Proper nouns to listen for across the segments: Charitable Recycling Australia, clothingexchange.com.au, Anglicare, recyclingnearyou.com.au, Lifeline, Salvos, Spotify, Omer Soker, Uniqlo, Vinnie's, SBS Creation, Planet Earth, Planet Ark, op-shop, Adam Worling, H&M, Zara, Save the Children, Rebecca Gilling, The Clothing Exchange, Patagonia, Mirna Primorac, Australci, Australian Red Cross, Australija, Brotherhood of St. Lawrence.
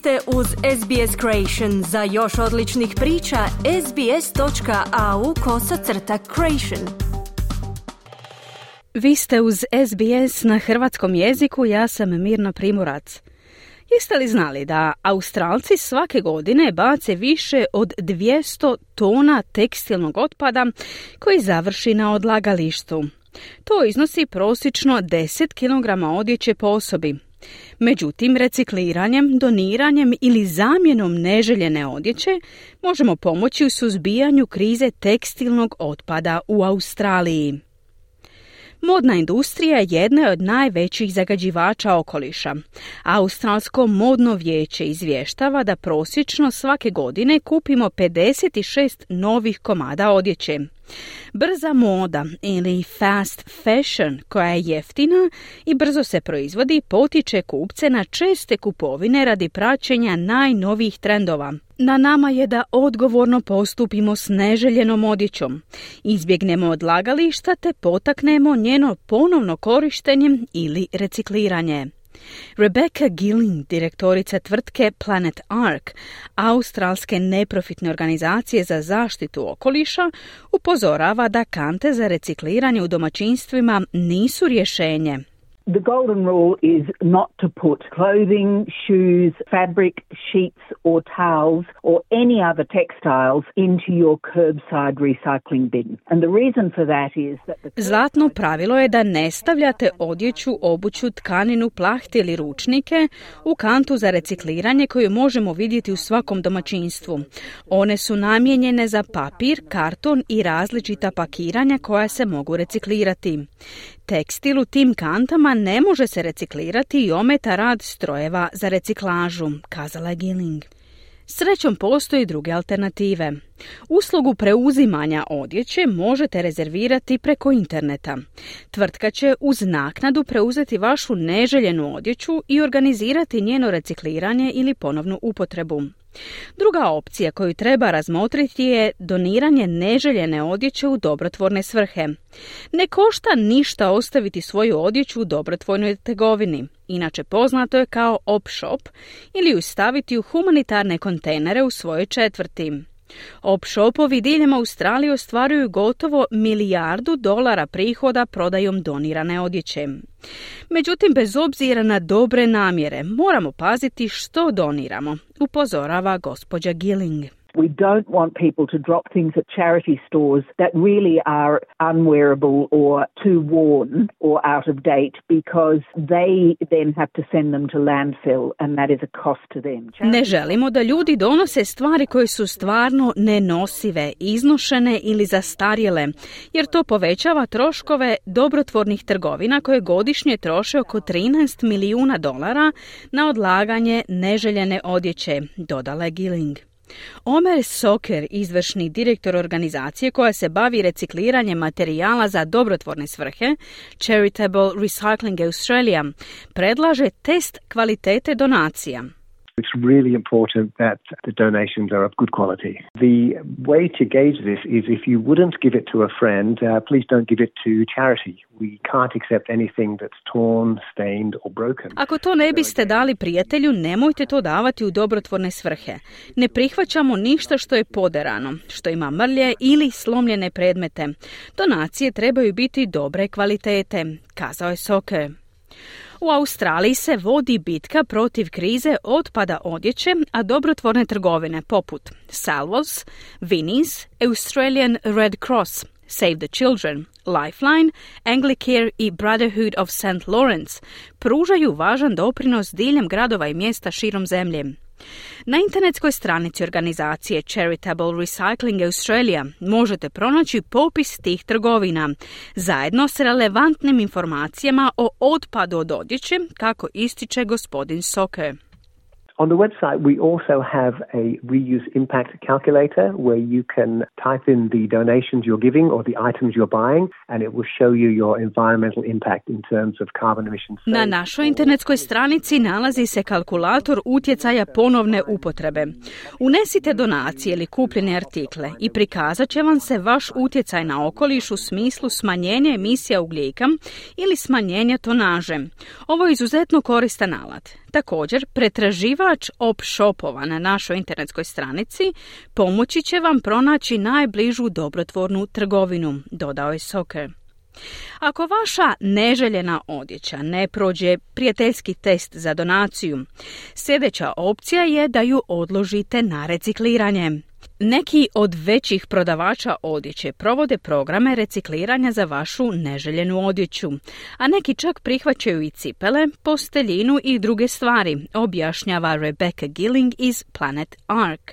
ste uz SBS Creation. Za još odličnih priča, sbs.au/creation. Vi ste uz SBS na hrvatskom jeziku, ja sam Mirna Primorac. Jeste li znali da Australci svake godine bace više od 200 tona tekstilnog otpada koji završi na odlagalištu? To iznosi prosječno 10 kg odjeće po osobi. Međutim, recikliranjem, doniranjem ili zamjenom neželjene odjeće možemo pomoći u suzbijanju krize tekstilnog otpada u Australiji. Modna industrija je jedna od najvećih zagađivača okoliša. Australsko modno vijeće izvještava da prosječno svake godine kupimo 56 novih komada odjeće. Brza moda ili fast fashion, koja je jeftina i brzo se proizvodi, potiče kupce na česte kupovine radi praćenja najnovijih trendova. Na nama je da odgovorno postupimo s neželjenom odjećom, izbjegnemo odlagališta te potaknemo njeno ponovno korištenje ili recikliranje. Rebecca Gilling, direktorica tvrtke Planet Ark, australske neprofitne organizacije za zaštitu okoliša, upozorava da kante za recikliranje u domaćinstvima nisu rješenje. The golden rule is not to put clothing, shoes, fabric, sheets or towels or any other textiles into your curbside recycling bin. And the reason for that is that Zlatno pravilo je da ne stavljate odjeću, obuću, tkaninu, plahte ili ručnike u kantu za recikliranje koju možemo vidjeti u svakom domaćinstvu. One su namijenjene za papir, karton i različita pakiranja koja se mogu reciklirati. Tekstil u tim kantama ne može se reciklirati i ometa rad strojeva za reciklažu, kazala je Gilling. Srećom postoje druge alternative. Uslugu preuzimanja odjeće možete rezervirati preko interneta. Tvrtka će uz naknadu preuzeti vašu neželjenu odjeću i organizirati njeno recikliranje ili ponovnu upotrebu. Druga opcija koju treba razmotriti je doniranje neželjene odjeće u dobrotvorne svrhe. Ne košta ništa ostaviti svoju odjeću u dobrotvornoj trgovini, inače poznato je kao op-shop, ili ju staviti u humanitarne kontejnere u svojoj četvrti. Op-shopovi diljem Australije ostvaruju gotovo $1 milijardu prihoda prodajom donirane odjeće. Međutim, bez obzira na dobre namjere, moramo paziti što doniramo, upozorava gospođa Gilling. We don't want people to drop things at charity stores that really are unwearable or too worn or out of date, because they then have to send them to landfill and that is a cost to them. Ne želimo da ljudi donose stvari koje su stvarno nenosive, iznošene ili zastarjele, jer to povećava troškove dobrotvornih trgovina koje godišnje troše oko $13 milijuna na odlaganje neželjene odjeće, dodala je Gilling. Omer Soker, izvršni direktor organizacije koja se bavi recikliranjem materijala za dobrotvorne svrhe, Charitable Recycling Australia, predlaže test kvalitete donacija. It's really important that the donations are of good quality. The way to gauge this is if you wouldn't give it to a friend, please don't give it to charity. We can't accept anything that's torn, stained or broken. Ako to ne biste dali prijatelju, nemojte to davati u dobrotvorne svrhe. Ne prihvaćamo ništa što je poderano, što ima mrlje ili slomljene predmete. Donacije trebaju biti dobre kvalitete, kazao je Soker. U Australiji se vodi bitka protiv krize otpada odjeće, a dobrotvorne trgovine poput Salvos, Vinnie's, Australian Red Cross, Save the Children, Lifeline, Anglicare i Brotherhood of St. Lawrence pružaju važan doprinos diljem gradova i mjesta širom zemlje. Na internetskoj stranici organizacije Charitable Recycling Australia možete pronaći popis tih trgovina, zajedno s relevantnim informacijama o otpadu od odjeće, kako ističe gospodin Soker. On the website we also have a reuse impact calculator where you can type in the donations you're giving or the items you're buying and it will show you your environmental impact in terms of carbon emissions. Na našoj internetskoj stranici nalazi se kalkulator utjecaja ponovne upotrebe. Unesite donacije ili kupljene artikle i prikazat će vam se vaš utjecaj na okoliš u smislu smanjenja emisija ugljika ili smanjenja tonaže. Ovo je izuzetno koristan alat. Također, pretraživač op-shopova na našoj internetskoj stranici pomoći će vam pronaći najbližu dobrotvornu trgovinu, dodao je Soker. Ako vaša neželjena odjeća ne prođe prijateljski test za donaciju, sljedeća opcija je da ju odložite na recikliranje. Neki od većih prodavača odjeće provode programe recikliranja za vašu neželjenu odjeću, a neki čak prihvaćaju i cipele, posteljinu i druge stvari, objašnjava Rebecca Gilling iz Planet Ark.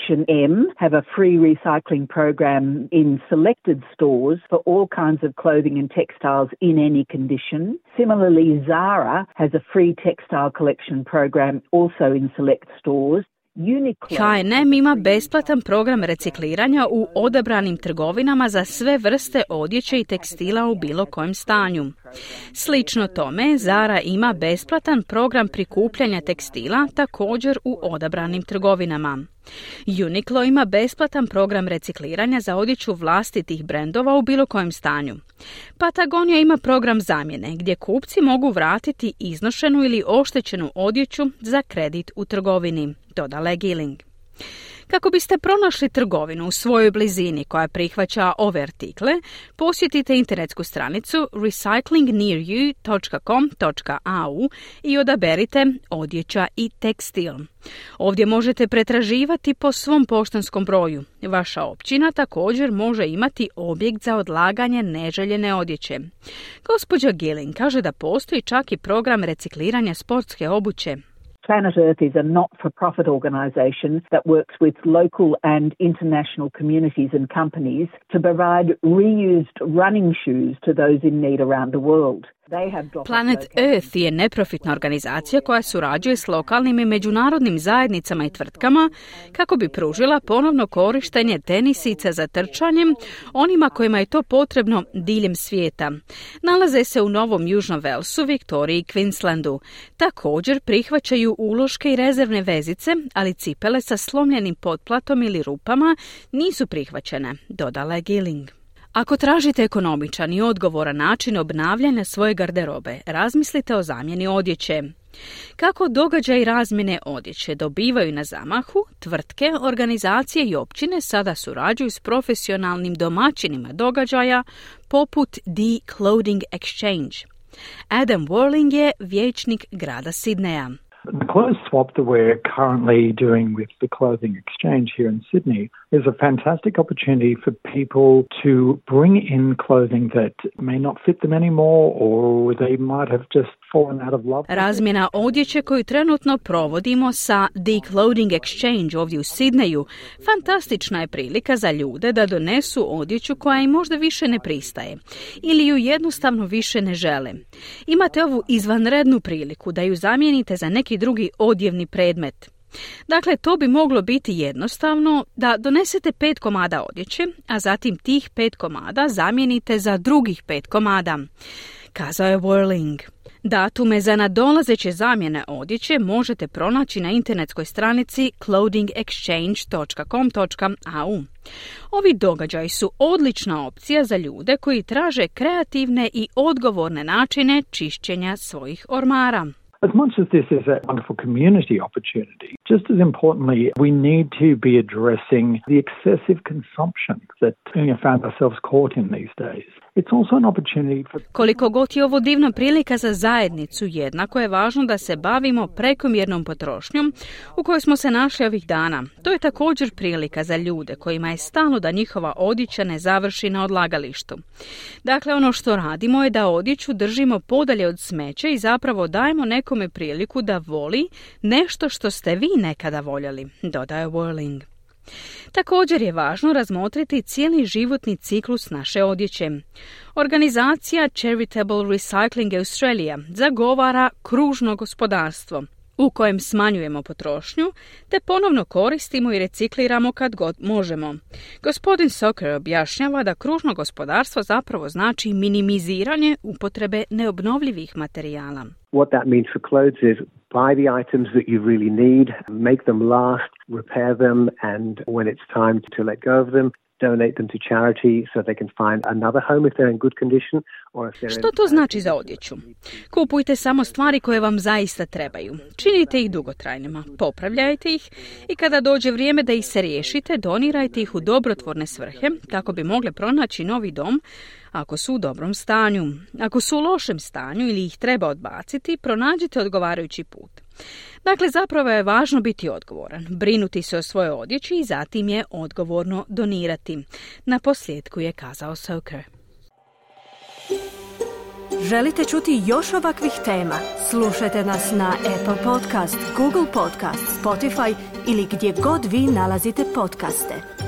H&M have a free recycling program in selected stores for all kinds of clothing and textiles in any condition. Similarly, Zara has a free textile collection program also in select stores. H&M ima besplatan program recikliranja u odabranim trgovinama za sve vrste odjeće i tekstila u bilo kojem stanju. Slično tome, Zara ima besplatan program prikupljanja tekstila također u odabranim trgovinama. Uniqlo ima besplatan program recikliranja za odjeću vlastitih brendova u bilo kojem stanju. Patagonia ima program zamjene gdje kupci mogu vratiti iznošenu ili oštećenu odjeću za kredit u trgovini, dodala je Gilling. Kako biste pronašli trgovinu u svojoj blizini koja prihvaća ove artikle, posjetite internetsku stranicu recyclingnearyou.com.au i odaberite odjeća i tekstil. Ovdje možete pretraživati po svom poštanskom broju. Vaša općina također može imati objekt za odlaganje neželjene odjeće. Gospođa Gilling kaže da postoji čak i program recikliranja sportske obuće. Planet Earth is a not-for-profit organisation that works with local and international communities and companies to provide reused running shoes to those in need around the world. Planet Earth je neprofitna organizacija koja surađuje s lokalnim i međunarodnim zajednicama i tvrtkama kako bi pružila ponovno korištenje tenisica za trčanjem onima kojima je to potrebno diljem svijeta. Nalaze se u Novom Južnom Velsu, Viktoriji i Queenslandu. Također prihvaćaju uloške i rezervne vezice, ali cipele sa slomljenim potplatom ili rupama nisu prihvaćene, dodala je Gilling. Ako tražite ekonomičan i odgovoran način obnavljanja svoje garderobe, razmislite o zamjeni odjeće. Kako događaj razmjene odjeće dobivaju na zamahu, tvrtke, organizacije i općine sada surađuju s profesionalnim domaćinima događaja poput The Clothing Exchange. Adam Worling je vijećnik grada Sidneja. The clothes swap that we're currently doing with the Clothing Exchange here in Sydney is a fantastic opportunity for people to bring in clothing that may not fit them anymore or they might have just fallen out of love. Razmjena odjeće koju trenutno provodimo sa The Clothing Exchange ovdje u Sidneju fantastična je prilika za ljude da donesu odjeću koja im možda više ne pristaje ili ju jednostavno više ne žele. Imate ovu izvanrednu priliku da ju zamijenite za neki drugi odjevni predmet. Dakle, to bi moglo biti jednostavno da donesete 5 komada odjeće, a zatim tih 5 komada zamijenite za drugih 5 komada, kazao je Worling. Datume za nadolazeće zamjene odjeće možete pronaći na internetskoj stranici clothingexchange.com.au. Ovi događaji su odlična opcija za ljude koji traže kreativne i odgovorne načine čišćenja svojih ormara. As much as this is a wonderful community opportunity, just as importantly, we need to be addressing the excessive consumption that we found ourselves caught in these days. It's also an opportunity for... Koliko god je ovo divna prilika za zajednicu, jednako je važno da se bavimo prekomjernom potrošnjom u kojoj smo se našli ovih dana. To je također prilika za ljude kojima je stalo da njihova odjeća ne završi na odlagalištu. Dakle, ono što radimo je da odjeću držimo podalje od smeća i zapravo dajemo nekome priliku da voli nešto što ste vi nekada voljeli, dodaje Worling. Također je važno razmotriti cijeli životni ciklus naše odjeće. Organizacija Charitable Recycling Australia zagovara kružno gospodarstvo u kojem smanjujemo potrošnju te ponovno koristimo i recikliramo kad god možemo. Gospodin Soker objašnjava da kružno gospodarstvo zapravo znači minimiziranje upotrebe neobnovljivih materijala. What that means for clothes is buy the items that you really need, make them last, repair them, and when it's time to let go of them, donate them to charity so they can find another home if they're in good condition or if they're in... Što to znači za odjeću? Kupujte samo stvari koje vam zaista trebaju. Činite ih dugotrajnima, popravljajte ih i kada dođe vrijeme da ih se riješite, donirajte ih u dobrotvorne svrhe kako bi mogle pronaći novi dom ako su u dobrom stanju. Ako su u lošem stanju ili ih treba odbaciti, pronađite odgovarajući put. Dakle, zapravo je važno biti odgovoran, brinuti se o svojoj odjeći i zatim je odgovorno donirati. Na posljedku je kazao Soker. Želite čuti još ovakvih tema? Slušajte nas na Apple Podcast, Google Podcast, Spotify ili gdje god vi nalazite podcaste.